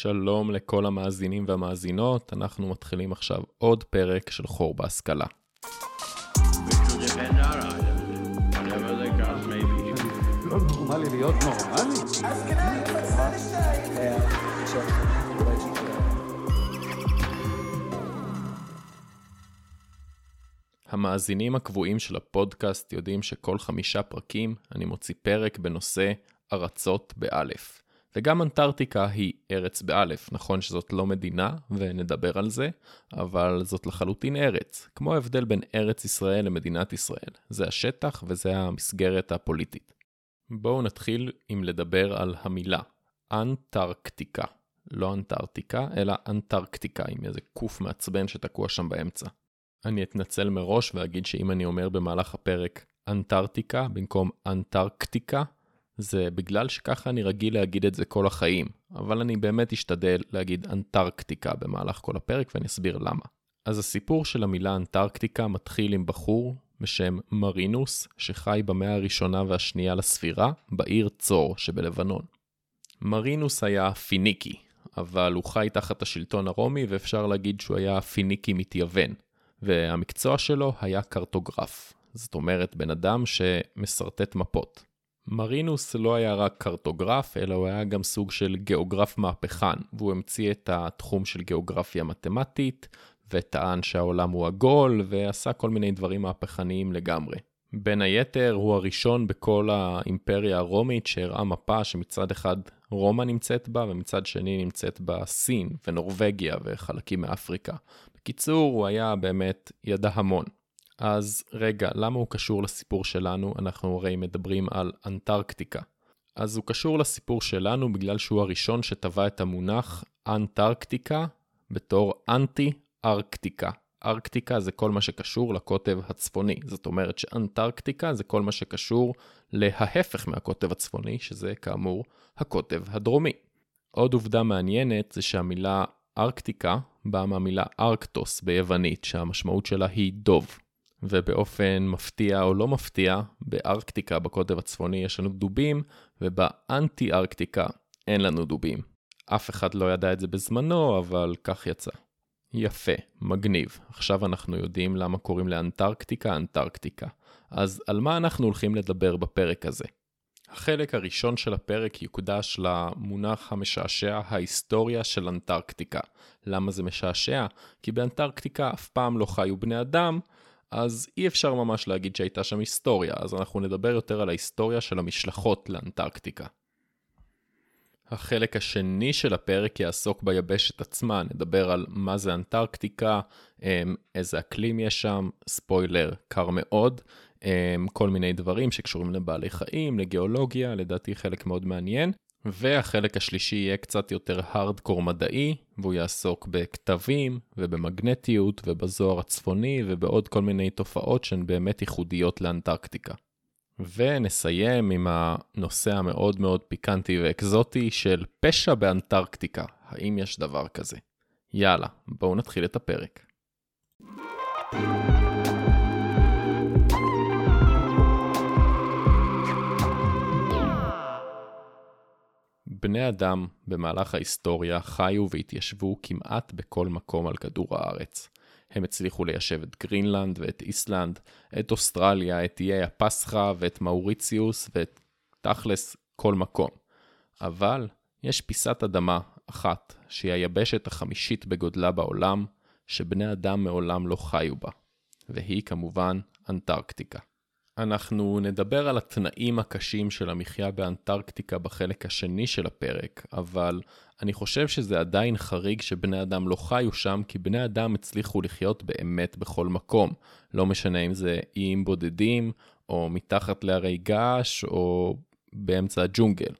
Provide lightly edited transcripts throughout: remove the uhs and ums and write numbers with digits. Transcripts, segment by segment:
שלום לכל המאזינים והמאזינות, אנחנו מתחילים עכשיו עוד פרק של חור בהשכלה. לא נורמלי להיות נורמלי. השכלה נפצה לשתיים. המאזינים הקבועים של הפודקאסט יודעים שכל 5 פרקים אני מוציא פרק בנושא ארצות באלף. וגם אנטארקטיקה היא ארץ באלף, נכון שזאת לא מדינה ונדבר על זה, אבל זאת לחלוטין ארץ, כמו ההבדל בין ארץ ישראל למדינת ישראל. זה השטח וזה המסגרת הפוליטית. בואו נתחיל עם לדבר על המילה אנטארקטיקה. לא אנטארקטיקה, אלא אנטארקטיקה, עם איזה קוף מעצבן שתקוע שם באמצע. אני אתנצל מראש ואגיד שאם אני אומר במהלך הפרק אנטארקטיקה במקום אנטארקטיקה, זה בגלל שככה אני רגיל להגיד את זה כל החיים, אבל אני באמת אשתדל להגיד אנטארקטיקה במהלך כל הפרק ואני אסביר למה. אז הסיפור של המילה אנטארקטיקה מתחיל עם בחור בשם מרינוס, שחי במאה הראשונה והשנייה לספירה בעיר צור שבלבנון. מרינוס היה פיניקי, אבל הוא חי תחת השלטון הרומי ואפשר להגיד שהוא היה פיניקי מתייוון. והמקצוע שלו היה קרטוגרף, זאת אומרת בן אדם שמסרטט מפות. מרינוס לא היה רק קרטוגרף, אלא הוא היה גם סוג של גיאוגרף מהפכן, והוא המציא את התחום של גיאוגרפיה מתמטית, וטען שהעולם הוא עגול, ועשה כל מיני דברים מהפכניים לגמרי. בין היתר הוא הראשון בכל האימפריה הרומית שהראה מפה שמצד אחד רומא נמצאת בה, ומצד שני נמצאת בה סין ונורווגיה וחלקים מאפריקה. בקיצור, הוא היה באמת ידע המון. אז רגע, למה הוא קשור לסיפור שלנו? אנחנו הרי מדברים על אנטארקטיקה. אז הוא קשור לסיפור שלנו בגלל שהוא הראשון שטבע את המונח אנטארקטיקה בתור אנטי-ארקטיקה. ארקטיקה זה כל מה שקשור לקוטב הצפוני. זאת אומרת שאנטארקטיקה זה כל מה שקשור לההפך מהקוטב הצפוני, שזה כאמור הקוטב הדרומי. עוד עובדה מעניינת זה שהמילה ארקטיקה באה מהמילה ארקטוס ביוונית, שהמשמעות שלה היא דוב. ובאופן מפתיע או לא מפתיע, בארקטיקה בקוטב הצפוני יש לנו דובים, ובאנטי-ארקטיקה אין לנו דובים. אף אחד לא ידע את זה בזמנו, אבל כך יצא. יפה, מגניב. עכשיו אנחנו יודעים למה קוראים לאנטארקטיקה אנטארקטיקה. אז על מה אנחנו הולכים לדבר בפרק הזה? החלק הראשון של הפרק יוקדש למונח המשעשע ההיסטוריה של אנטארקטיקה. למה זה משעשע? כי באנטארקטיקה אף פעם לא חיו בני אדם, אז אי אפשר ממש להגיד שהייתה שם היסטוריה, אז אנחנו נדבר יותר על ההיסטוריה של המשלחות לאנטארקטיקה. החלק השני של הפרק יעסוק ביבשת עצמה, נדבר על מה זה אנטארקטיקה, איזה אקלים יש שם, ספוילר, קר מאוד, כל מיני דברים שקשורים לבעלי חיים, לגיאולוגיה, לדעתי חלק מאוד מעניין. והחלק השלישי יהיה קצת יותר הארדקור מדעי, והוא יעסוק בכתבים ובמגנטיות ובזוהר הצפוני ובעוד כל מיני תופעות שהן באמת ייחודיות לאנטארקטיקה. ונסיים עם הנושא המאוד מאוד פיקנטי ואקזוטי של פשע באנטארקטיקה. האם יש דבר כזה? יאללה, בואו נתחיל את הפרק. בני אדם במהלך ההיסטוריה חיו והתיישבו כמעט בכל מקום על כדור הארץ. הם הצליחו ליישב את גרינלנד ואת איסלנד, את אוסטרליה, את איי הפסחה ואת מאוריציוס ואת תכלס כל מקום. אבל יש פיסת אדמה אחת שהיא היבשת החמישית בגודלה בעולם שבני אדם מעולם לא חיו בה, והיא כמובן אנטארקטיקה. אנחנו נדבר על התנאים הקשים של המחיה באנטארקטיקה בחלק השני של הפרק, אבל אני חושב שזה עדיין חריג שבני אדם לא חיו שם, כי בני אדם הצליחו לחיות באמת בכל מקום. לא משנה אם זה איים בודדים, או מתחת להרי געש, או באמצע הג'ונגל.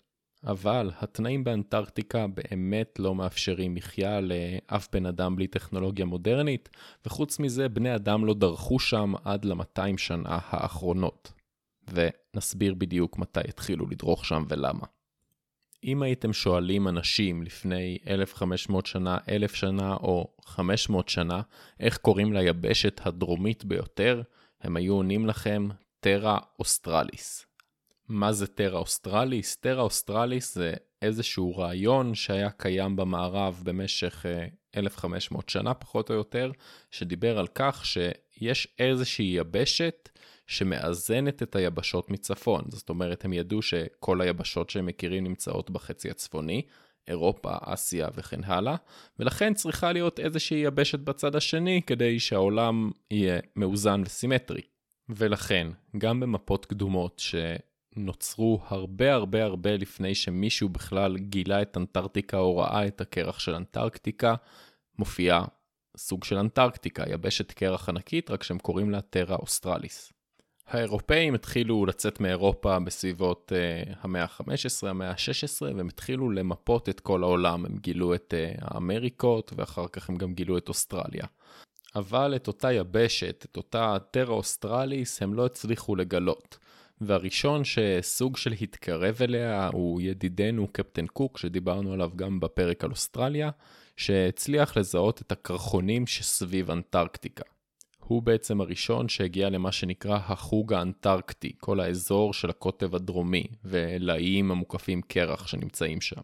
אבל התנאים באנטארקטיקה באמת לא מאפשרים מחיה לאף בן אדם בלי טכנולוגיה מודרנית, וחוץ מזה בני אדם לא דרכו שם עד ל-200 שנה האחרונות. ונסביר בדיוק מתי התחילו לדרוך שם ולמה. אם הייתם שואלים אנשים לפני 1500 שנה, 1000 שנה או 500 שנה, איך קוראים ליבשת הדרומית ביותר, הם היו עונים לכם טרה אוסטרליס. מה זה טרה אוסטרליס? טרה אוסטרליס זה איזשהו רעיון שהיה קיים במערב במשך 1500 שנה פחות או יותר, שדיבר על כך שיש איזושהי יבשת שמאזנת את היבשות מצפון. זאת אומרת, הם ידעו שכל היבשות שהם מכירים נמצאות בחצי הצפוני, אירופה, אסיה וכן הלאה, ולכן צריכה להיות איזושהי יבשת בצד השני כדי שהעולם יהיה מאוזן וסימטרי. ולכן, גם במפות קדומות שנוצרו הרבה לפני שמישהו בכלל גילה את אנטארקטיקה או ראה את הקרח של אנטארקטיקה, מופיע סוג של אנטארקטיקה, יבשת קרח ענקית, רק שהם קוראים לה טרה אוסטרליס. האירופאים התחילו לצאת מאירופה בסביבות המאה ה-15, המאה ה-16, והם התחילו למפות את כל העולם. הם גילו את האמריקות, ואחר כך הם גם גילו את אוסטרליה. אבל את אותה יבשת, את אותה טרה אוסטרליס, הם לא הצליחו לגלות. והראשון שסוג של התקרב אליה הוא ידידנו קפטן קוק, שדיברנו עליו גם בפרק על אוסטרליה, שהצליח לזהות את הקרחונים שסביב אנטארקטיקה. הוא בעצם הראשון שהגיע למה שנקרא החוג האנטרקטי, כל האזור של הקוטב הדרומי ולאיים המוקפים קרח שנמצאים שם.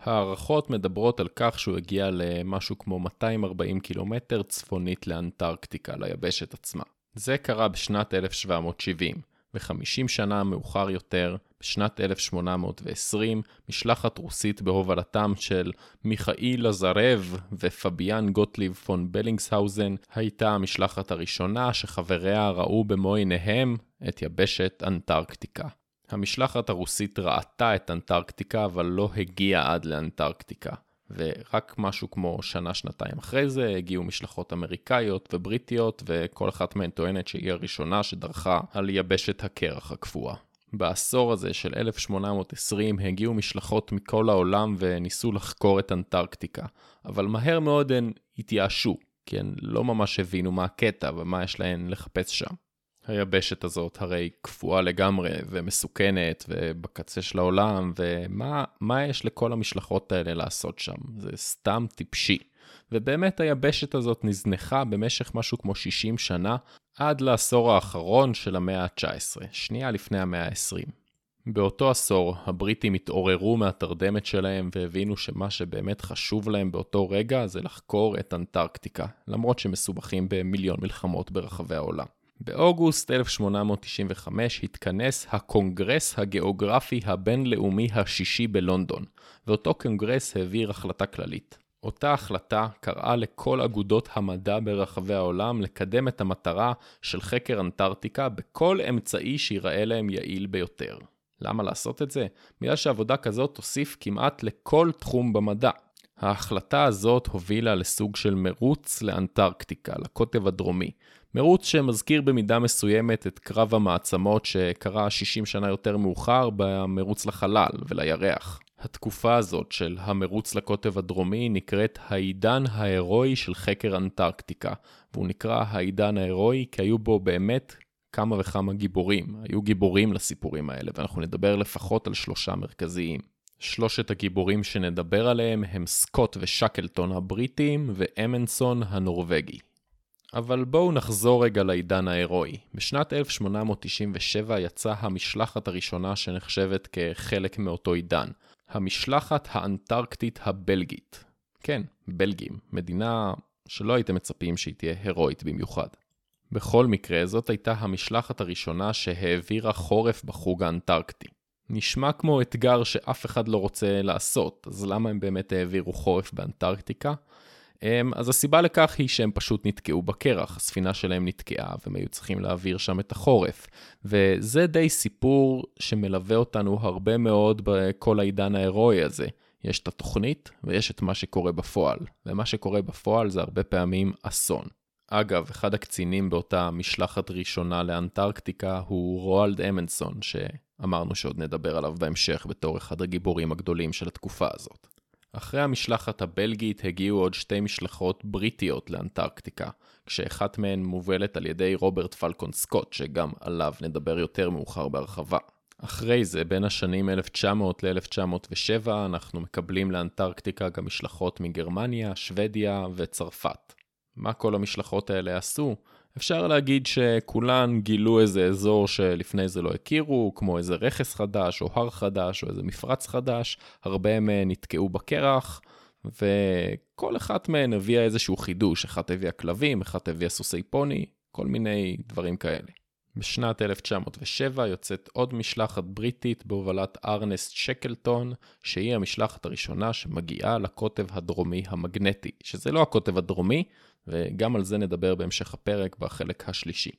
הערכות מדברות על כך שהוא הגיע למשהו כמו 240 קילומטר צפונית לאנטרקטיקה, ליבשת עצמה. זה קרה בשנת 1770, ו50 שנה מאוחר יותר, בשנת 1820, משלחת רוסית בהובלתם של מיכאיל לזרב ופביאן גוטליב פון בלינגסהאוזן הייתה המשלחת הראשונה שחבריה ראו במו עיניהם את יבשת אנטארקטיקה. המשלחת הרוסית ראתה את אנטארקטיקה אבל לא הגיעה עד לאנטארקטיקה, ורק משהו כמו שנה-שנתיים אחרי זה הגיעו משלחות אמריקאיות ובריטיות, וכל אחת מהן טוענת שהיא הראשונה שדרכה על יבשת הקרח הקפואה. בעשור הזה של 1820 הגיעו משלחות מכל העולם וניסו לחקור את אנטארקטיקה, אבל מהר מאוד הן התייאשו, כי הן לא ממש הבינו מה הקטע ומה יש להן לחפש שם. היבשת הזאת הרי קפואה לגמרי ומסוכנת ובקצה של העולם, ומה יש לכל המשלחות האלה לעשות שם? זה סתם טיפשי. ובאמת היבשת הזאת נזנחה במשך משהו כמו 60 שנה, עד לעשור האחרון של המאה ה-19, שנייה לפני המאה ה-20. באותו עשור הבריטים התעוררו מהתרדמת שלהם והבינו שמה שבאמת חשוב להם באותו רגע זה לחקור את אנטארקטיקה, למרות שמסובכים במיליון מלחמות ברחבי העולם. באוגוסט 1895 התכנס הקונגרס הגיאוגרפי הבינלאומי השישי בלונדון, ואותו קונגרס העביר החלטה כללית. אותה החלטה קראה לכל אגודות המדע ברחבי העולם לקדם את המטרה של חקר אנטארקטיקה בכל אמצעי שיראה להם יעיל ביותר. למה לעשות את זה? בגלל שעבודה כזאת תוסיף כמעט לכל תחום במדע. ההחלטה הזאת הובילה לסוג של מרוץ לאנטארקטיקה, לקוטב הדרומי. מרוץ שמזכיר במידה מסוימת את קרב המעצמות שקרה 60 שנה יותר מאוחר במרוץ לחלל ולירח. התקופה הזאת של המרוץ לקוטב הדרומי נקראת העידן ההירואי של חקר אנטארקטיקה, והוא נקרא העידן ההירואי כי היו בו באמת כמה וכמה גיבורים. היו גיבורים לסיפורים האלה, ואנחנו נדבר לפחות על 3 מרכזיים. 3 הגיבורים שנדבר עליהם הם סקוט ושקלטון הבריטים ואמנסון הנורווגי. אבל בואו נחזור רגע לעידן ההירואי. בשנת 1897 יצאה המשלחת הראשונה שנחשבת כחלק מאותו עידן. המשלחת האנטרקטית הבלגית. כן, בלגים, מדינה שלא הייתם מצפים שהיא תהיה הירואית במיוחד. בכל מקרה, זאת הייתה המשלחת הראשונה שהעבירה חורף בחוג האנטרקטי. נשמע כמו אתגר שאף אחד לא רוצה לעשות, אז למה הם באמת העבירו חורף באנטרקטיקה? אז הסיבה לכך היא שהם פשוט נתקעו בקרח, הספינה שלהם נתקעה והם היו צריכים להעביר שם את החורף. וזה די סיפור שמלווה אותנו הרבה מאוד בכל העידן ההירואי הזה. יש את התוכנית ויש את מה שקורה בפועל, ומה שקורה בפועל זה הרבה פעמים אסון. אגב, אחד הקצינים באותה משלחת ראשונה לאנטרקטיקה הוא רואלד אמונסן, שאמרנו שעוד נדבר עליו בהמשך בתור אחד הגיבורים הגדולים של התקופה הזאת. אחרי המשלחת הבלגית הגיעו עוד 2 משלחות בריטיות לאנטארקטיקה, כשאחת מהן מובלת על ידי רוברט פלקון סקוט, שגם עליו נדבר יותר מאוחר בהרחבה. אחרי זה, בין השנים 1900 ל-1907, אנחנו מקבלים לאנטארקטיקה גם משלחות מגרמניה, שוודיה וצרפת. מה כל המשלחות האלה עשו? אפשר להגיד שכולן גילו איזה אזור שלפני זה לא הכירו, כמו איזה רכס חדש או הר חדש או איזה מפרץ חדש, הרבה מהן נתקעו בקרח, וכל אחת מהן הביאה איזשהו חידוש, אחת הביאה כלבים, אחת הביאה סוסי פוני, כל מיני דברים כאלה. בשנת 1907 יוצאת עוד משלחת בריטית בהובלת ארנסט שקלטון, שהיא המשלחת הראשונה שמגיעה לקוטב הדרומי המגנטי, שזה לא הקוטב הדרומי, וגם על זה נדבר בהמשך הפרק בחלק השלישי.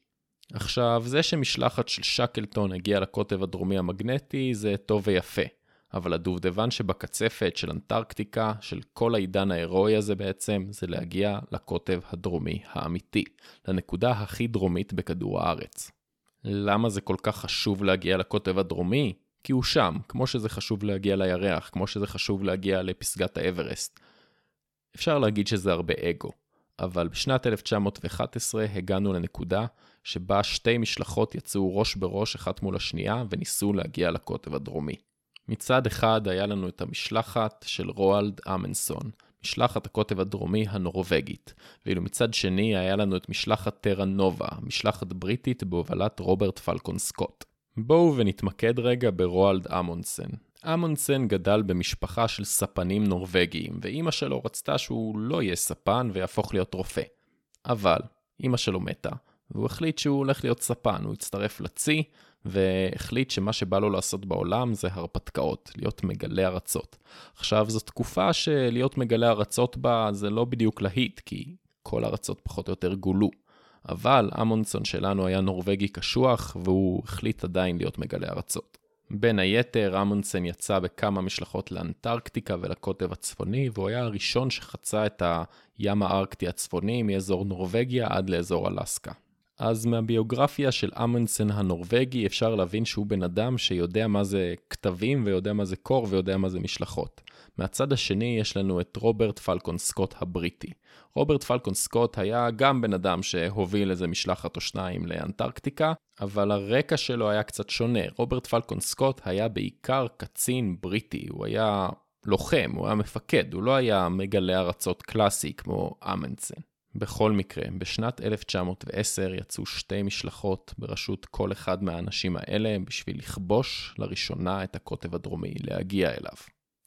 עכשיו, זה שמשלחת של שקלטון הגיעה לקוטב הדרומי המגנטי זה טוב ויפה, אבל הדובדבן שבקצפת של אנטרקטיקה, של כל העידן ההירואי הזה בעצם, זה להגיע לקוטב הדרומי האמיתי, לנקודה הכי דרומית בכדור הארץ. למה זה כל כך חשוב להגיע לקוטב הדרומי? כי הוא שם, כמו שזה חשוב להגיע לירח, כמו שזה חשוב להגיע לפסגת האברסט. אפשר להגיד שזה הרבה אגו, אבל בשנת 1911 הגענו לנקודה שבה שתי משלחות יצאו ראש בראש אחת מול השנייה וניסו להגיע לקוטב הדרומי. מצד אחד היה לנו את המשלחת של רואלד אמנסון, משלחת הקוטב הדרומי הנורווגית, ואילו מצד שני היה לנו את משלחת טרה נובה, משלחת בריטית בהובלת רוברט פלקון סקוט. בואו ונתמקד רגע ברואלד אמונסן. אמונסן גדל במשפחה של ספנים נורווגיים, ואמא שלו רצתה שהוא לא יהיה ספן ויהפוך להיות רופא. אבל אמא שלו מתה, והוא החליט שהוא הולך להיות ספן, הוא הצטרף לצי, והחליט שמה שבא לו לעשות בעולם זה הרפתקאות, להיות מגלה ארצות. עכשיו, זו תקופה שלהיות מגלה ארצות בה זה לא בדיוק להיט, כי כל הארצות פחות או יותר גולו. אבל אמונסון שלנו היה נורווגי קשוח, והוא החליט עדיין להיות מגלה ארצות. בין היתר, אמונסן יצא בכמה משלחות לאנטרקטיקה ולקוטב הצפוני, והוא היה הראשון שחצה את הים הארקטי הצפוני מאזור נורווגיה עד לאזור אלסקה. אז מהביוגרפיה של אמונסן הנורווגי אפשר להבין שהוא בן אדם שיודע מה זה כתבים ויודע מה זה קור ויודע מה זה משלחות. מהצד השני יש לנו את רוברט פלקון סקוט הבריטי. רוברט פלקון סקוט היה גם בן אדם שהוביל איזה משלחת או שניים לאנטרקטיקה, אבל הרקע שלו היה קצת שונה. רוברט פלקון סקוט היה בעיקר קצין בריטי, הוא היה לוחם, הוא היה מפקד, הוא לא היה מגלה ארצות קלאסי כמו אמונסן. בכל מקרה, בשנת 1910 יצאו שתי משלחות בראשות כל אחד מהאנשים האלה בשביל לכבוש לראשונה את הקוטב הדרומי, להגיע אליו.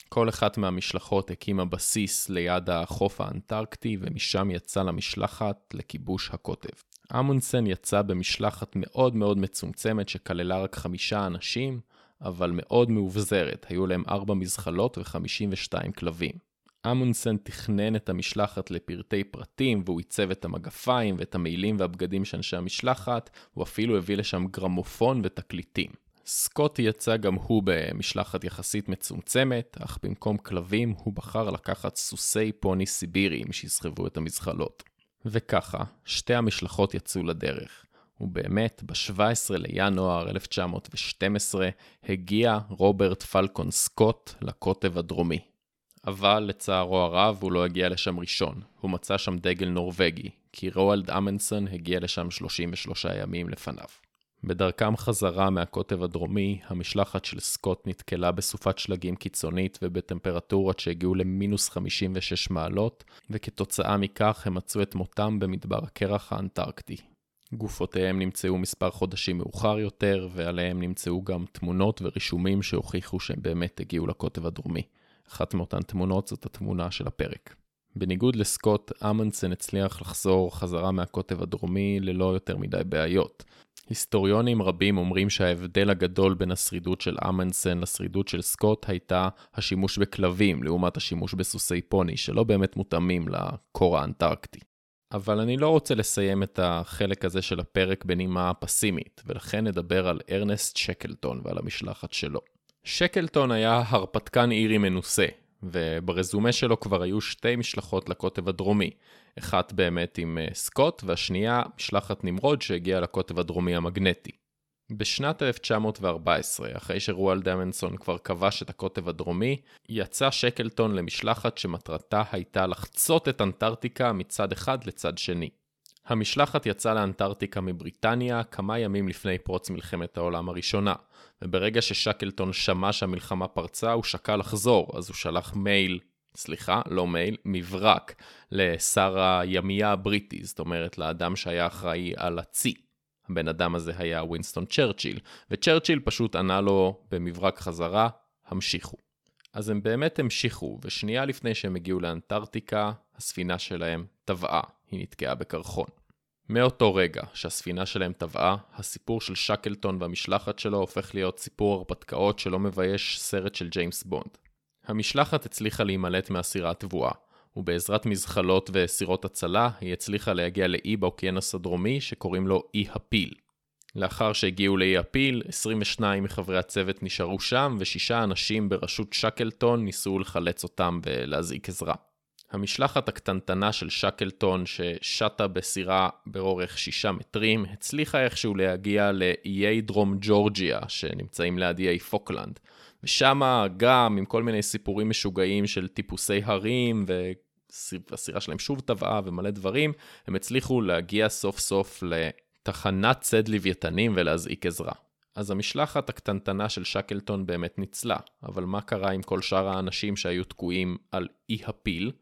כל אחת מהמשלחות הקימה בסיס ליד החוף האנטרקטי ומשם יצא למשלחת לכיבוש הקוטב. אמונסן יצא במשלחת מאוד מאוד מצומצמת שכללה רק 5 אנשים, אבל מאוד מאובזרת, היו להם 4 מזחלות ו52 כלבים. אמונסן תכנן את המשלחת לפרטי פרטים, והוא עיצב את המגפיים ואת המעילים והבגדים של אנשי המשלחת, הוא אפילו הביא לשם גרמופון ותקליטים. סקוט יצא גם הוא במשלחת יחסית מצומצמת, אך במקום כלבים הוא בחר לקחת סוסי פוני סיביריים שיסחבו את המזחלות. וככה, שתי המשלחות יצאו לדרך. ובאמת, ב-17 לינואר 1912 הגיע רוברט פלקון סקוט לקוטב הדרומי. אבל לצערו הרב הוא לא הגיע לשם ראשון, הוא מצא שם דגל נורווגי, כי רואלד אמונסן הגיע לשם 33 ימים לפניו. בדרכם חזרה מהקוטב הדרומי, המשלחת של סקוט נתקלה בסופת שלגים קיצונית ובטמפרטורות שהגיעו למינוס 56 מעלות, וכתוצאה מכך הם מצאו את מותם במדבר הקרח האנטרקטי. גופותיהם נמצאו מספר חודשים מאוחר יותר, ועליהם נמצאו גם תמונות ורישומים שהוכיחו שהם באמת הגיעו לקוטב הדרומי. אחת מאותן תמונות זאת התמונה של הפרק. בניגוד לסקוט, אמונסן הצליח לחזור חזרה מהקוטב הדרומי ללא יותר מדי בעיות. היסטוריונים רבים אומרים שההבדל הגדול בין השרידות של אמונסן לשרידות של סקוט הייתה השימוש בכלבים, לעומת השימוש בסוסי פוני, שלא באמת מותאמים לקור האנטרקטי. אבל אני לא רוצה לסיים את החלק הזה של הפרק בנימה פסימית, ולכן נדבר על ארנסט שקלטון ועל המשלחת שלו. שקלטון היה הרפתקן אירי מנוסה, וברזומה שלו כבר היו 2 משלחות לקוטב הדרומי, אחת באמת עם סקוט והשנייה משלחת נמרוד שהגיעה לקוטב הדרומי המגנטי. בשנת 1914, אחרי שרואלד אמונסן כבר כבש את הקוטב הדרומי, יצא שקלטון למשלחת שמטרתה הייתה לחצות את אנטרקטיקה מצד אחד לצד שני. המשלחת יצאה לאנטרקטיקה מבריטניה כמה ימים לפני פרוץ מלחמת העולם הראשונה, וברגע ששקלטון שמע שהמלחמה פרצה הוא שקע לחזור, אז הוא שלח מייל סליחה, לא מייל, מברק לשר הימייה הבריטי, זאת אומרת לאדם שהיה אחראי על הצי. הבן אדם הזה היה ווינסטון צ'רצ'יל, וצ'רצ'יל פשוט ענה לו במברק חזרה, המשיכו. אז הם באמת המשיכו, ושנייה לפני שהם הגיעו לאנטרטיקה, הספינה שלהם טבעה, היא נתקעה בקרחון. מאותו רגע שהספינה שלהם טבעה, הסיפור של שקלטון והמשלחת שלו הופך להיות סיפור הרפתקאות שלא מבייש סרט של ג'יימס בונד. המשלחת הצליחה להימלט מהסירה הטבועה, ובעזרת מזחלות וסירות הצלה היא הצליחה להגיע לאי באוקיינוס הדרומי שקוראים לו אי הפיל. לאחר שהגיעו לאי הפיל, 22 מחברי הצוות נשארו שם ושישה אנשים בראשות שקלטון ניסו לחלץ אותם ולהזעיק עזרה. המשלחת הקטנטנה של שקלטון ששטה בסירה באורך 6 מטרים הצליחה איכשהו להגיע לאיי דרום ג'ורג'יה שנמצאים ליד איי פוקלנד. ושם גם עם כל מיני סיפורים משוגעים של טיפוסי הרים והסירה שלהם שוב טבעה ומלא דברים, הם הצליחו להגיע סוף סוף לתחנת צד לוויתנים ולהזעיק עזרה. אז המשלחת הקטנטנה של שקלטון באמת ניצלה, אבל מה קרה עם כל שאר האנשים שהיו תקועים על אי הפיל?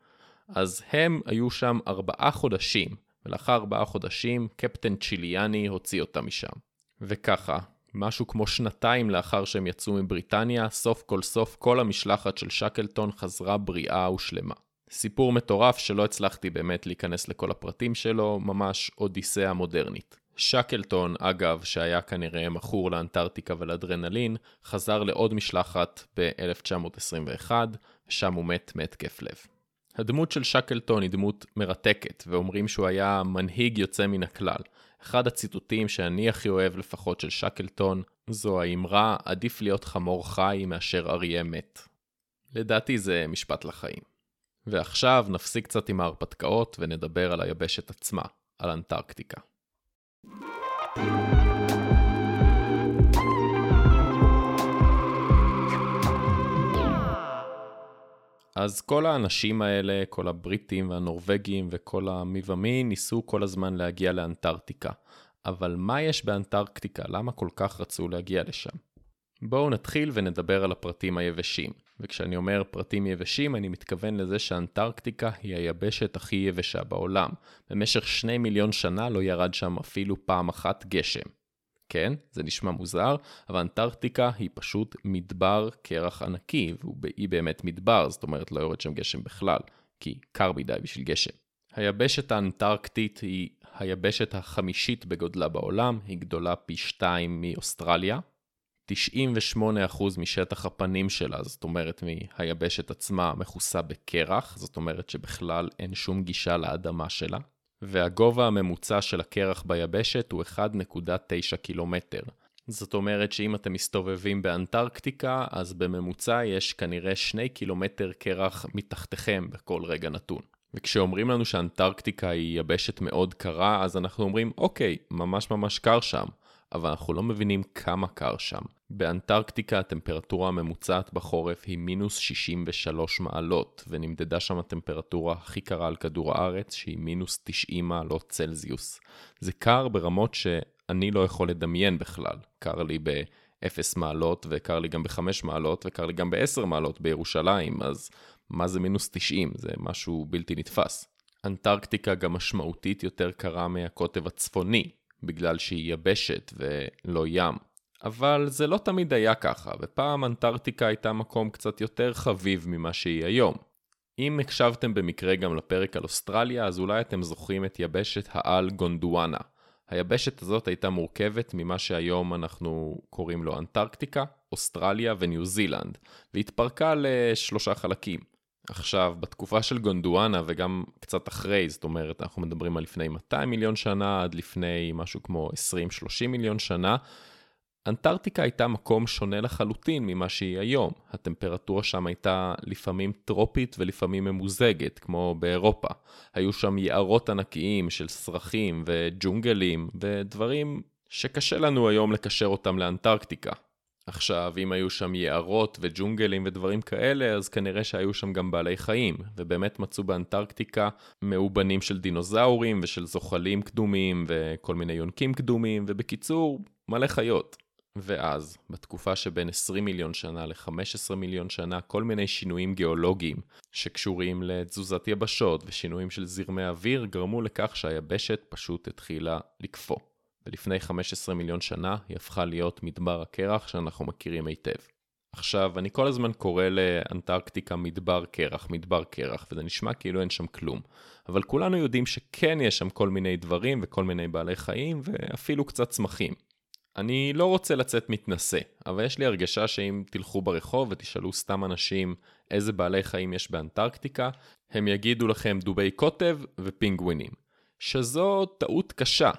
אז הם היו שם 4 חודשים, ולאחר 4 חודשים קפטן צ'יליאני הוציא אותה משם. וככה, משהו כמו 2 לאחר שהם יצאו מבריטניה, סוף כל סוף כל המשלחת של שקלטון חזרה בריאה ושלמה. סיפור מטורף שלא הצלחתי באמת להיכנס לכל הפרטים שלו, ממש אודיסאה מודרנית. שקלטון, אגב, שהיה כנראה מכור לאנטרטיקה ולאדרנלין, חזר לעוד משלחת ב-1921, ושם הוא מת מהתקף לב. הדמות של שקלטון היא דמות מרתקת, ואומרים שהוא היה מנהיג יוצא מן הכלל. אחד הציטוטים שאני הכי אוהב לפחות של שקלטון, זו האמרה, עדיף להיות חמור חי מאשר אריה מת. לדעתי זה משפט לחיים. ועכשיו נפסיק קצת עם ההרפתקאות ונדבר על היבשת עצמה, על אנטרקטיקה. אז כל האנשים האלה, כל הבריטים והנורווגים וכל המי ומי ניסו כל הזמן להגיע לאנטרקטיקה. אבל מה יש באנטרקטיקה? למה כל כך רצו להגיע לשם? בואו נתחיל ונדבר על הפרטים היבשים. וכשאני אומר פרטים יבשים, אני מתכוון לזה שאנטרקטיקה היא היבשת הכי יבשה בעולם. במשך 2 מיליון שנה לא ירד שם אפילו פעם אחת גשם. כן, זה נשמע מוזר, אבל אנטרקטיקה היא פשוט מדבר קרח ענקי, והיא באמת מדבר, זאת אומרת לא יורד שם גשם בכלל, כי קר מדי בשביל גשם. היבשת האנטרקטית היא היבשת החמישית בגודלה בעולם, היא גדולה פי 2 מאוסטרליה, 98% משטח הפנים שלה, זאת אומרת מהיבשת עצמה מכוסה בקרח, זאת אומרת שבכלל אין שום גישה לאדמה שלה. והגובה הממוצע של הקרח ביבשת הוא 1.9 קילומטר. זאת אומרת שאם אתם מסתובבים באנטרקטיקה, אז בממוצע יש כנראה 2 קילומטר קרח מתחתכם בכל רגע נתון. וכשאומרים לנו שאנטרקטיקה היא יבשת מאוד קרה, אז אנחנו אומרים, אוקיי, ממש ממש קר שם. אבל אנחנו לא מבינים כמה קר שם. באנטרקטיקה הטמפרטורה הממוצעת בחורף היא -63 מעלות, ונמדדה שם הטמפרטורה הכי קרה על כדור הארץ שהיא -90 מעלות צלזיוס. זה קר ברמות שאני לא יכול לדמיין בכלל. קר לי ב0 מעלות וקר לי גם ב5 מעלות וקר לי גם ב10 מעלות בירושלים, אז מה זה -90? זה משהו בלתי נתפס. אנטרקטיקה גם משמעותית יותר קרה מהקוטב הצפוני, בגלל שהיא יבשת ולא ים. אבל זה לא תמיד היה ככה, ופעם אנטרקטיקה הייתה מקום קצת יותר חביב ממה שהיא היום. אם הקשבתם במקרה גם לפרק על אוסטרליה, אז אולי אתם זוכרים את יבשת העל גונדואנה. היבשת הזאת הייתה מורכבת ממה שהיום אנחנו קוראים לו אנטרקטיקה, אוסטרליה וניו זילנד, והתפרקה ל3 חלקים. עכשיו, בתקופה של גונדואנה וגם קצת אחרי, זאת אומרת, אנחנו מדברים על לפני 200 מיליון שנה, עד לפני משהו כמו 20-30 מיליון שנה, אנטרקטיקה הייתה מקום שונה לחלוטין ממה שהיא היום. הטמפרטורה שם הייתה לפעמים טרופית ולפעמים ממוזגת, כמו באירופה. היו שם יערות ענקיים של סרחים וג'ונגלים ודברים שקשה לנו היום לקשר אותם לאנטרקטיקה. עכשיו, אם היו שם יערות וג'ונגלים ודברים כאלה, אז כנראה שהיו שם גם בעלי חיים, ובאמת מצאו באנטרקטיקה מאובנים של דינוזאורים ושל זוחלים קדומים וכל מיני יונקים קדומים, ובקיצור, מלא חיות. ואז, בתקופה שבין 20 מיליון שנה ל-15 מיליון שנה, כל מיני שינויים גיאולוגיים שקשורים לתזוזת יבשות ושינויים של זרמי אוויר גרמו לכך שהיבשת פשוט התחילה לקפוא. ולפני 15 מיליון שנה היא הפכה להיות מדבר הקרח שאנחנו מכירים היטב. עכשיו, אני כל הזמן קורא לאנטרקטיקה מדבר קרח, וזה נשמע כאילו אין שם כלום. אבל כולנו יודעים שכן יש שם כל מיני דברים וכל מיני בעלי חיים ואפילו קצת צמחים. אני לא רוצה לצאת מתנשא, אבל יש לי הרגשה שאם תלכו ברחוב ותשאלו סתם אנשים איזה בעלי חיים יש באנטרקטיקה, הם יגידו לכם דובי קוטב ופינגווינים. שזו טעות קשה,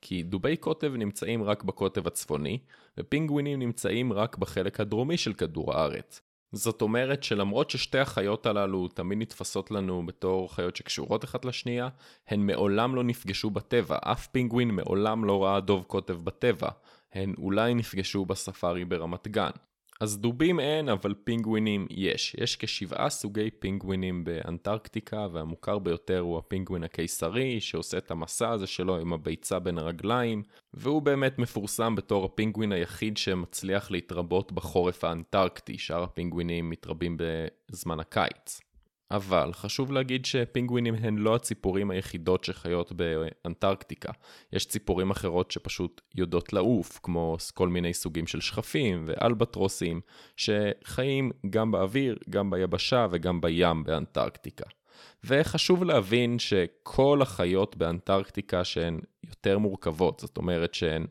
כי דובי קוטב נמצאים רק בקוטב הצפוני, ופינגווינים נמצאים רק בחלק הדרומי של כדור הארץ. זאת אומרת שלמרות ששתי החיות הללו תמיד נתפסות לנו בתור חיות שקשורות אחת לשנייה, הן מעולם לא נפגשו בטבע, אף פינגווין מעולם לא ראה דוב קוטב בטבע, הן אולי נפגשו בספארי ברמת גן. אז דובים אין, אבל פינגווינים יש. יש כ7 סוגי פינגווינים באנטרקטיקה, והמוכר ביותר הוא הפינגווין הקיסרי, שעושה את המסע הזה שלו עם הביצה בין הרגליים, והוא באמת מפורסם בתור הפינגווין היחיד שמצליח להתרבות בחורף האנטרקטי, שאר הפינגווינים מתרבים בזמן הקיץ. אבל חשוב להגיד שפינגווינים הן לא הציפורים היחידות שחיות באנטרקטיקה. יש ציפורים אחרות שפשוט יודעות לעוף, כמו כל מיני סוגים של שכפים ואלבטרוסים, שחיים גם באוויר, גם ביבשה וגם בים באנטרקטיקה. וחשוב להבין שכל החיות באנטרקטיקה שהן יותר מורכבות, זאת אומרת שהן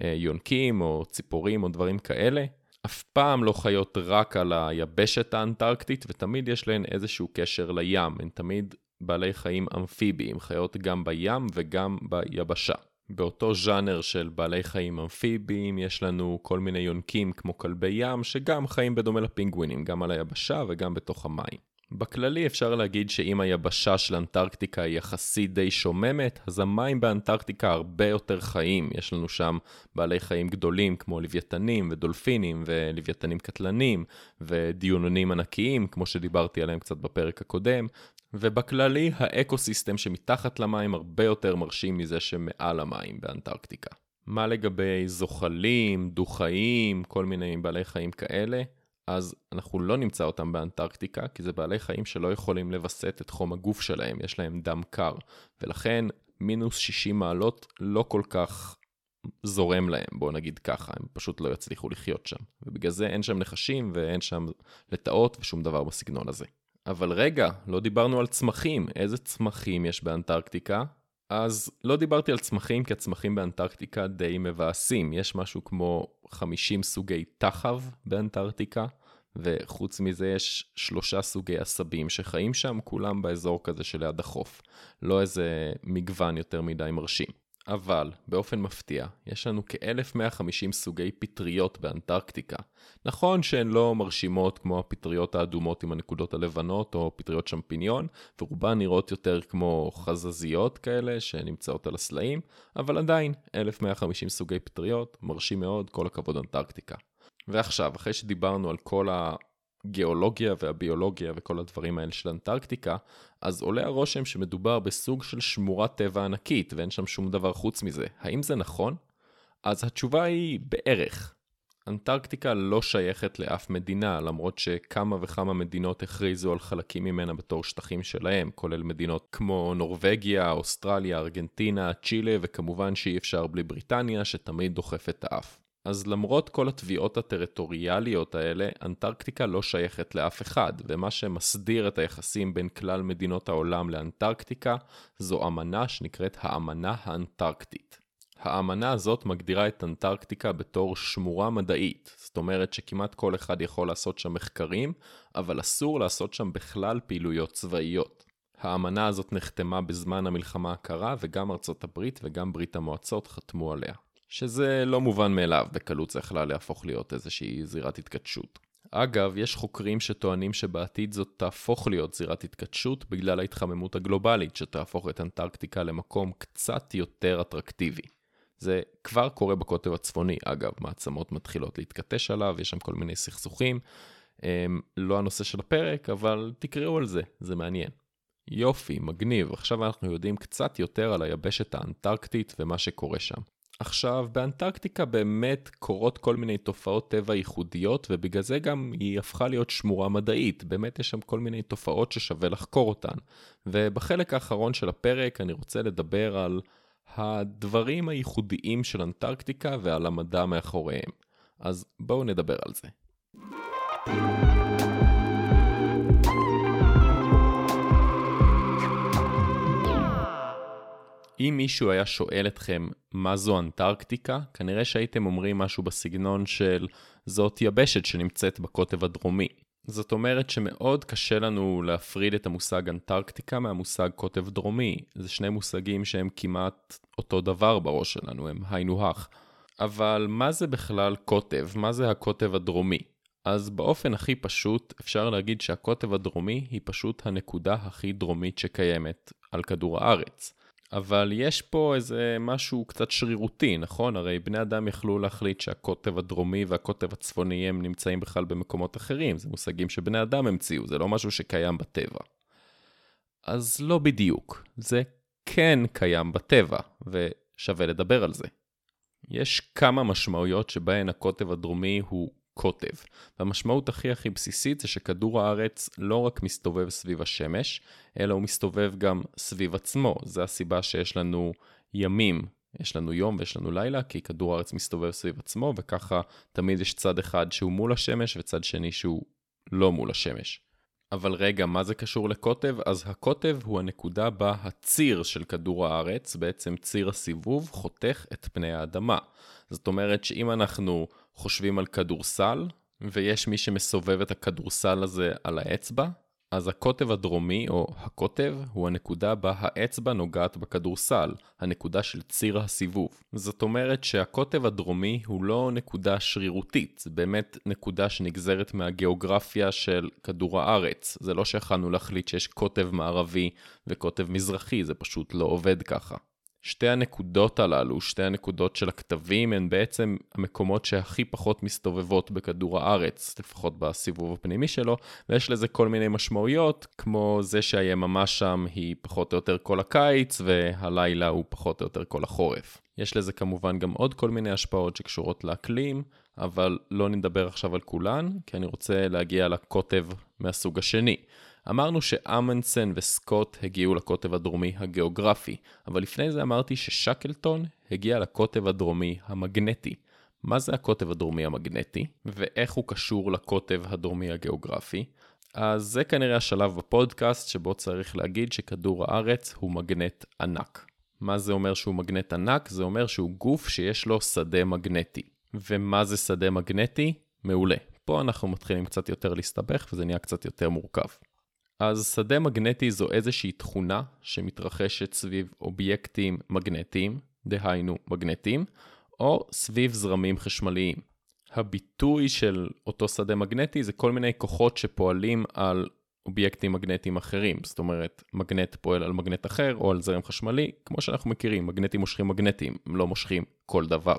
יונקים או ציפורים או דברים כאלה, אף פעם לא חיות רק על היבשת האנטרקטית, ותמיד יש להן איזשהו קשר לים. הן תמיד בעלי חיים אמפיביים, חיות גם בים וגם ביבשה. באותו ז'אנר של בעלי חיים אמפיביים יש לנו כל מיני יונקים כמו כלבי ים, שגם חיים בדומה לפינגווינים, גם על היבשה וגם בתוך המים. בכללי אפשר להגיד שאם היבשה של אנטרקטיקה היא יחסית די שוממת, אז המים באנטרקטיקה הרבה יותר חיים. יש לנו שם בעלי חיים גדולים כמו לוויתנים ודולפינים ולוויתנים קטלנים ודיונונים ענקיים כמו שדיברתי עליהם קצת בפרק הקודם, ובכללי האקוסיסטם שמתחת למים הרבה יותר מרשים מזה שמעל המים באנטרקטיקה. מה לגבי זוחלים, דו-חיים, כל מיני בעלי חיים כאלה? אז אנחנו לא נמצא אותם באנטרקטיקה, כי זה בעלי חיים שלא יכולים לבסט את חום הגוף שלהם, יש להם דם קר, ולכן מינוס 60 מעלות לא כל כך זורם להם, בואו נגיד ככה, הם פשוט לא יצליחו לחיות שם, ובגלל זה אין שם נחשים ואין שם לטאות ושום דבר בסגנון הזה. אבל רגע, לא דיברנו על צמחים, איזה צמחים יש באנטרקטיקה? אז לא דיברתי על צמחים, כי הצמחים באנטרקטיקה די מבאסים. יש משהו כמו 50 סוגי תחב באנטרקטיקה, וחוץ מזה יש 3 סוגי עשבים שחיים שם, כולם באזור כזה שליד החוף. לא איזה מגוון יותר מדי מרשים. אבל באופן מפתיע, יש לנו כ-1150 סוגי פטריות באנטרקטיקה. נכון שהן לא מרשימות כמו הפטריות האדומות עם הנקודות הלבנות או פטריות שמפיניון, ורובן נראות יותר כמו חזזיות כאלה שנמצאות על הסלעים, אבל עדיין 1150 סוגי פטריות, מרשים מאוד, כל הכבוד אנטרקטיקה. ועכשיו, אחרי שדיברנו על כל הגיאולוגיה והביולוגיה וכל הדברים האלה של אנטרקטיקה, אז עולה הרושם שמדובר בסוג של שמורת טבע ענקית, ואין שם שום דבר חוץ מזה. האם זה נכון? אז התשובה היא בערך. אנטרקטיקה לא שייכת לאף מדינה, למרות שכמה וכמה מדינות הכריזו על חלקים ממנה בתור שטחים שלהם, כולל מדינות כמו נורווגיה, אוסטרליה, ארגנטינה, צ'ילה, וכמובן שאי אפשר בלי בריטניה, שתמיד דוחפת האף. אז למרות כל התביעות הטריטוריאליות האלה, אנטרקטיקה לא שייכת לאף אחד, ומה שמסדיר את היחסים בין כלל מדינות העולם לאנטרקטיקה, זו אמנה שנקראת האמנה האנטרקטית. האמנה הזאת מגדירה את אנטרקטיקה בתור שמורה מדעית, זאת אומרת שכמעט כל אחד יכול לעשות שם מחקרים, אבל אסור לעשות שם בכלל פעילויות צבאיות. האמנה הזאת נחתמה בזמן המלחמה הקרה, וגם ארצות הברית וגם ברית המועצות חתמו עליה. שזה לא מובן מאליו, בקלות זה יכלה להפוך להיות איזושהי זירת התכתשות. אגב, יש חוקרים שטוענים שבעתיד זאת תהפוך להיות זירת התכתשות בגלל ההתחממות הגלובלית, שתהפוך את אנטרקטיקה למקום קצת יותר אטרקטיבי. זה כבר קורה בקוטב הצפוני, אגב, מעצמות מתחילות להתכתש עליו, יש שם כל מיני סכסוכים, לא הנושא של הפרק, אבל תקראו על זה, זה מעניין. יופי, מגניב, עכשיו אנחנו יודעים קצת יותר על היבשת האנטרקטית ומה שקורה שם. עכשיו, באנטרקטיקה באמת קורות כל מיני תופעות טבע ייחודיות, ובגלל זה גם היא הפכה להיות שמורה מדעית. באמת יש שם כל מיני תופעות ששווה לחקור אותן. ובחלק האחרון של הפרק אני רוצה לדבר על הדברים הייחודיים של אנטרקטיקה ועל המדע מאחוריהם. אז בואו נדבר על זה. אם מישהו היה שואל אתכם מה זו אנטרקטיקה, כנראה שהייתם אומרים משהו בסגנון של זאת יבשת שנמצאת בקוטב הדרומי. זאת אומרת שמאוד קשה לנו להפריד את המושג אנטרקטיקה מהמושג קוטב דרומי. זה שני מושגים שהם כמעט אותו דבר בראש שלנו, הם היינו הך. אבל מה זה בכלל קוטב? מה זה הקוטב הדרומי? אז באופן הכי פשוט אפשר להגיד שהקוטב הדרומי היא פשוט הנקודה הכי דרומית שקיימת על כדור הארץ. אבל יש פה איזה משהו קצת שרירותי, נכון? הרי בני אדם יכלו להחליט שהקוטב הדרומי והקוטב הצפוני הם נמצאים בכלל במקומות אחרים. זה מושגים שבני אדם המציאו, זה לא משהו שקיים בטבע. אז לא בדיוק, זה כן קיים בטבע, ושווה לדבר על זה. יש כמה משמעויות שבהן הקוטב הדרומי הוא קוטב. והמשמעות הכי בסיסית זה שכדור הארץ לא רק מסתובב סביב השמש, אלא הוא מסתובב גם סביב עצמו. זה הסיבה שיש לנו ימים, יש לנו יום ויש לנו לילה, כי כדור הארץ מסתובב סביב עצמו, וככה תמיד יש צד אחד שהוא מול השמש וצד שני שהוא לא מול השמש. אבל רגע, מה זה קשור לקוטב? אז הקוטב הוא הנקודה בה הציר של כדור הארץ, בעצם ציר הסיבוב, חותך את פני האדמה. זאת אומרת שאם אנחנו חושבים על כדורסל, ויש מי שמסובב את הכדורסל הזה על האצבע, אז הקוטב הדרומי או הקוטב הוא הנקודה בה האצבע נוגעת בכדורסל, הנקודה של ציר הסיבוב. זאת אומרת שהקוטב הדרומי הוא לא נקודה שרירותית, זה באמת נקודה שנגזרת מהגיאוגרפיה של כדור הארץ. זה לא שיכלנו להחליט שיש קוטב מערבי וקוטב מזרחי, זה פשוט לא עובד ככה. שתי הנקודות הללו, שתי הנקודות של הכתבים, הן בעצם המקומות שהכי פחות מסתובבות בכדור הארץ, לפחות בסיבוב הפנימי שלו, ויש לזה כל מיני משמעויות, כמו זה שהיממה שם היא פחות או יותר כל הקיץ, והלילה הוא פחות או יותר כל החורף. יש לזה כמובן גם עוד כל מיני השפעות שקשורות לאקלים, אבל לא נדבר עכשיו על כולן, כי אני רוצה להגיע לקוטב מהסוג השני. אמרנו שאמונסן וסקוט הגיעו לקוטב הדרומי הגיאוגרפי, אבל לפני זה אמרתי ששקלטון הגיע לקוטב הדרומי המגנטי. מה זה הקוטב הדרומי המגנטי? ואיך הוא קשור לקוטב הדרומי הגיאוגרפי? אז זה כנראה השלב בפודקאסט שבו צריך להגיד שכדור הארץ הוא מגנט ענק. מה זה אומר שהוא מגנט ענק? זה אומר שהוא גוף שיש לו שדה מגנטי. ומה זה שדה מגנטי? מעולה. פה אנחנו מתחילים קצת יותר להסתבך וזה נהיה קצת יותר מורכב. אז שדה מגנטי זו איזושהי תכונה שמתרחשת סביב אובייקטים מגנטיים, דהיינו מגנטים, או סביב זרמים חשמליים. הביטוי של אותו שדה מגנטי זה כל מיני כוחות שפועלים על אובייקטים מגנטיים אחרים. זאת אומרת, מגנט פועל על מגנט אחר או על זרם חשמלי, כמו שאנחנו מכירים, מגנטים מושכים מגנטים, הם לא מושכים כל דבר.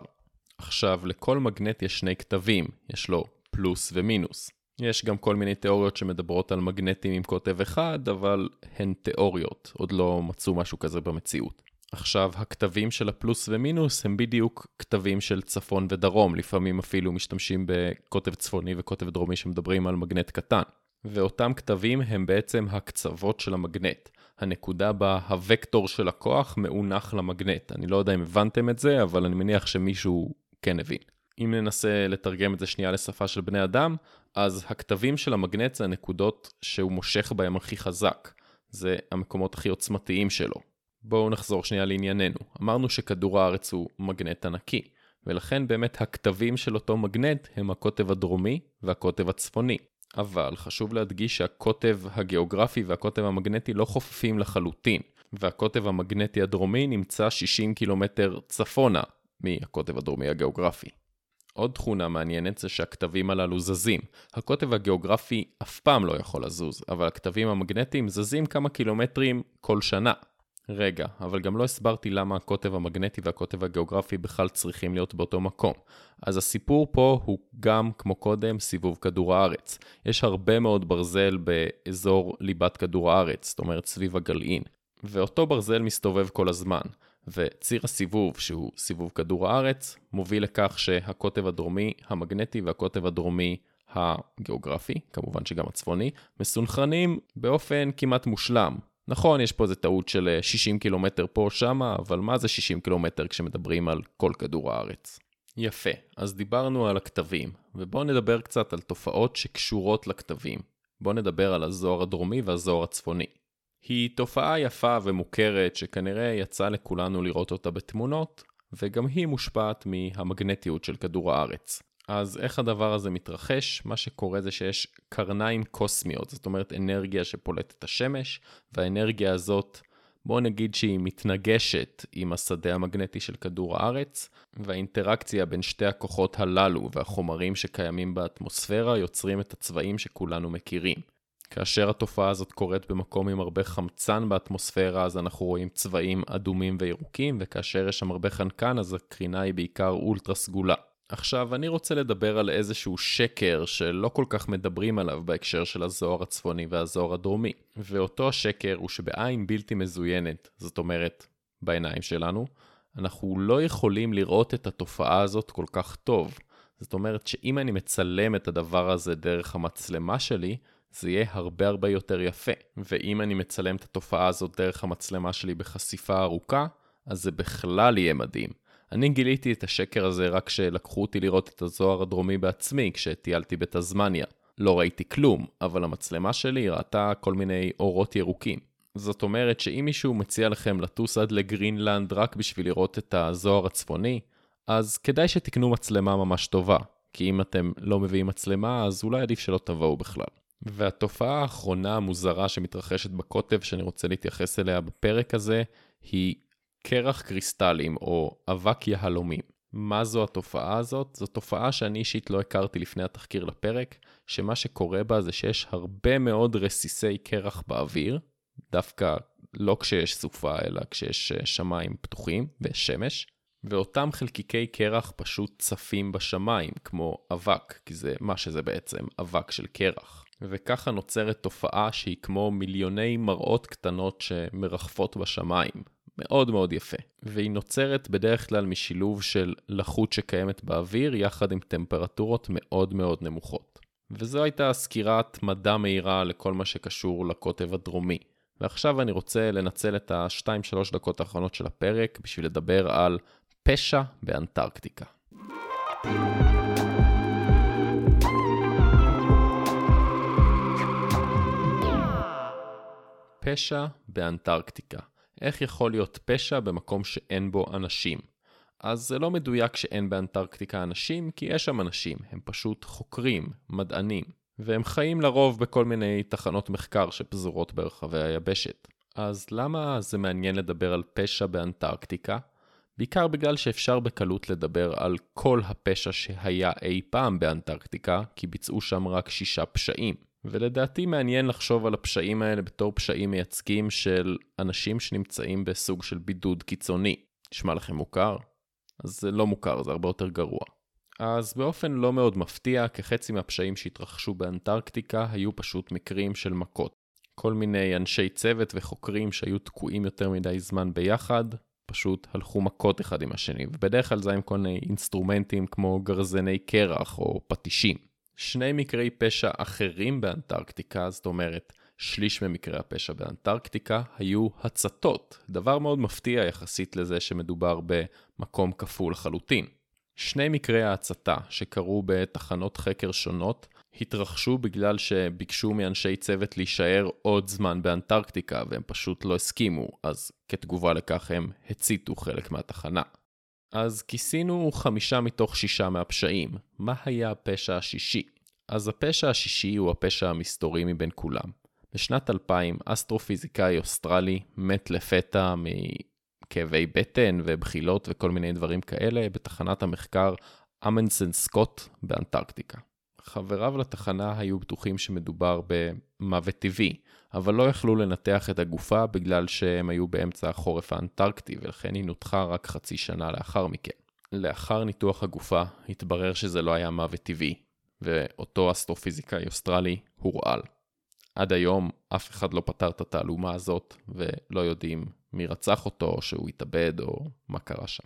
עכשיו, לכל מגנט יש שני כתבים, יש לו פלוס ומינוס. יש גם כל מיני תיאוריות שמדברות על מגנטים עם קוטב אחד, אבל הן תיאוריות, עוד לא מצאו משהו כזה במציאות. עכשיו, הכתבים של הפלוס ומינוס הם בדיוק כתבים של צפון ודרום, לפעמים אפילו משתמשים בקוטב צפוני וקוטב דרומי שמדברים על מגנט קטן. ואותם כתבים הם בעצם הקצוות של המגנט, הנקודה בה הוקטור של הכוח מאונח למגנט. אני לא יודע אם הבנתם את זה, אבל אני מניח שמישהו כן הבין. אם ננסה לתרגם את זה שנייה לשפה של בני אדם, אז הכתבים של המגנט זה הנקודות שהוא מושך בהם הכי חזק. זה המקומות הכי עוצמתיים שלו. בואו נחזור שנייה לענייננו. אמרנו שכדור הארץ הוא מגנט ענקי, ולכן באמת הכתבים של אותו מגנט הם הקוטב הדרומי והקוטב הצפוני. אבל חשוב להדגיש שהקוטב הגיאוגרפי והקוטב המגנטי לא חופפים לחלוטין, והקוטב המגנטי הדרומי נמצא 60 קילומטר צפונה מהקוטב הדרומי הגיאוגרפי. עוד תכונה מעניינת זה שהכתבים הללו זזים. הקוטב הגיאוגרפי אף פעם לא יכול לזוז, אבל הכתבים המגנטיים זזים כמה קילומטרים כל שנה. רגע, אבל גם לא הסברתי למה הקוטב המגנטי והקוטב הגיאוגרפי בכלל צריכים להיות באותו מקום. אז הסיפור פה הוא גם, כמו קודם, סיבוב כדור הארץ. יש הרבה מאוד ברזל באזור ליבת כדור הארץ, זאת אומרת סביב הגלעין. ואותו ברזל מסתובב כל הזמן. וציר הסיבוב, שהוא סיבוב כדור הארץ, מוביל לכך שהקוטב הדרומי המגנטי והקוטב הדרומי הגיאוגרפי, כמובן שגם הצפוני, מסונכרנים באופן כמעט מושלם. נכון, יש פה איזו טעות של 60 קילומטר פה או שמה, אבל מה זה 60 קילומטר כשמדברים על כל כדור הארץ? יפה, אז דיברנו על הכתבים, ובואו נדבר קצת על תופעות שקשורות לכתבים. בואו נדבר על הזוהר הדרומי והזוהר הצפוני. היא תופעה יפה ומוכרת שכנראה יצא לכולנו לראות אותה בתמונות, וגם היא מושפעת מהמגנטיות של כדור הארץ. אז איך הדבר הזה מתרחש? מה שקורה זה שיש קרניים קוסמיות, זאת אומרת אנרגיה שפולטת השמש, והאנרגיה הזאת, בואו נגיד שהיא מתנגשת עם השדה המגנטי של כדור הארץ, והאינטראקציה בין שתי הכוחות הללו והחומרים שקיימים באטמוספירה יוצרים את הצבעים שכולנו מכירים. כאשר התופעה הזאת קורית במקום עם הרבה חמצן באטמוספירה, אז אנחנו רואים צבעים אדומים וירוקים, וכאשר יש שם הרבה חנקן, אז הקרינה היא בעיקר אולטרה סגולה. עכשיו אני רוצה לדבר על איזשהו שקר שלא כל כך מדברים עליו בהקשר של הזוהר הצפוני והזוהר הדרומי. ואותו השקר הוא שבעין בלתי מזוינת, זאת אומרת בעיניים שלנו, אנחנו לא יכולים לראות את התופעה הזאת כל כך טוב. זאת אומרת שאם אני מצלם את הדבר הזה דרך המצלמה שלי, זה יהיה הרבה הרבה יותר יפה. ואם אני מצלם את התופעה הזאת דרך המצלמה שלי בחשיפה ארוכה, אז זה בכלל יהיה מדהים. אני גיליתי את השקר הזה רק כשלקחו אותי לראות את הזוהר הדרומי בעצמי כשטיילתי בתזמניה. לא ראיתי כלום, אבל המצלמה שלי ראתה כל מיני אורות ירוקים. זאת אומרת שאם מישהו מציע לכם לטוס עד לגרינלנד רק בשביל לראות את הזוהר הצפוני, אז כדאי שתקנו מצלמה ממש טובה, כי אם אתם לא מביאים מצלמה אז אולי עדיף שלא תבואו בכלל. והתופעה האחרונה המוזרה שמתרחשת בקוטב שאני רוצה להתייחס אליה בפרק הזה היא קרח קריסטלים או אבק יהלומים. מה זו התופעה הזאת? זו תופעה שאני אישית לא הכרתי לפני התחקיר לפרק, שמה שקורה בה זה שיש הרבה מאוד רסיסי קרח באוויר, דווקא לא כשיש סופה אלא כשיש שמיים פתוחים ושמש, ואותם חלקיקי קרח פשוט צפים בשמיים כמו אבק, כי זה מה שזה בעצם, אבק של קרח. וככה נוצרת תופעה שהיא כמו מיליוני מראות קטנות שמרחפות בשמיים. מאוד מאוד יפה, והיא נוצרת בדרך כלל משילוב של לחות שקיימת באוויר יחד עם טמפרטורות מאוד מאוד נמוכות. וזו הייתה סקירת מדע מהירה לכל מה שקשור לקוטב הדרומי. ועכשיו אני רוצה לנצל את ה2-3 דקות האחרונות של הפרק בשביל לדבר על פשע באנטרקטיקה. פשע באנטרקטיקה. איך יכול להיות פשע במקום שאין בו אנשים? אז זה לא מדויק שאין באנטרקטיקה אנשים, כי יש שם אנשים, הם פשוט חוקרים, מדענים, והם חיים לרוב בכל מיני תחנות מחקר שפזורות ברחבי היבשת. אז למה זה מעניין לדבר על פשע באנטרקטיקה? בעיקר בגלל שאפשר בקלות לדבר על כל הפשע שהיה אי פעם באנטרקטיקה, כי ביצעו שם רק 6 פשעים. ולדעתי מעניין לחשוב על הפשעים האלה בתור פשעים מייצגים של אנשים שנמצאים בסוג של בידוד קיצוני. נשמע לכם מוכר? אז זה לא מוכר, זה הרבה יותר גרוע. אז באופן לא מאוד מפתיע, כחצי מהפשעים שהתרחשו באנטרקטיקה היו פשוט מקרים של מכות. כל מיני אנשי צוות וחוקרים שהיו תקועים יותר מדי זמן ביחד, פשוט הלכו מכות אחד עם השני, ובדרך כלל זה עם כל מיני אינסטרומנטים כמו גרזני קרח או פטישים. 2 מקרי פשע אחרים באנטרקטיקה, זאת אומרת, 1/3 ממקרי הפשע באנטרקטיקה היו הצתות, דבר מאוד מפתיע יחסית לזה שמדובר במקום כפול חלוטין. 2 מקרי ההצתה שקרו בתחנות חקר שונות התרחשו בגלל שביקשו מאנשי צוות להישאר עוד זמן באנטרקטיקה והם פשוט לא הסכימו, אז כתגובה לכך הם הציתו חלק מהתחנה. אז כיסינו 5 מתוך 6 מהפשעים. מה היה הפשע השישי? אז הפשע השישי הוא הפשע המסתורי מבין כולם. בשנת 2000 אסטרופיזיקאי אוסטרלי מת לפתע מכאבי בטן ובחילות וכל מיני דברים כאלה בתחנת המחקר אמונסן-סקוט באנטרקטיקה. חבריו לתחנה היו בטוחים שמדובר במוות טבעי, אבל לא יכלו לנתח את הגופה בגלל שהם היו באמצע החורף האנטרקטי, ולכן היא נותחה רק חצי שנה לאחר מכן. לאחר ניתוח הגופה התברר שזה לא היה מוות טבעי, ואותו אסטרופיזיקאי אוסטרלי הורעל. עד היום אף אחד לא פתר את התעלומה הזאת, ולא יודעים מי רצח אותו, או שהוא התאבד, או מה קרה שם.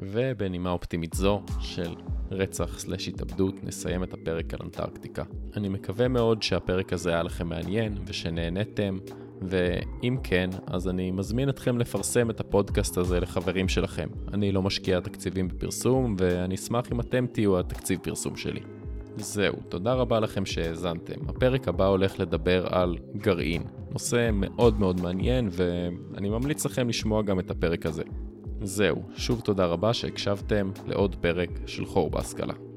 ובנימה אופטימית זו של רצח/התאבדות נסיים את הפרק על אנטארקטיקה. אני מקווה מאוד שהפרק הזה היה לכם מעניין ושנהנתם, ואם כן, אז אני מזמין אתכם לפרסם את הפודקאסט הזה לחברים שלכם. אני לא משקיע תקציבים בפרסום, ואני אשמח אם אתם תהיו התקציב פרסום שלי. זהו, תודה רבה לכם שהאזנתם. הפרק הבא הולך לדבר על גרעין, נושא מאוד מאוד מעניין, ואני ממליץ לכם לשמוע גם את הפרק הזה. זהו, שוב תודה רבה שהקשבתם לעוד פרק של חור בהשכלה.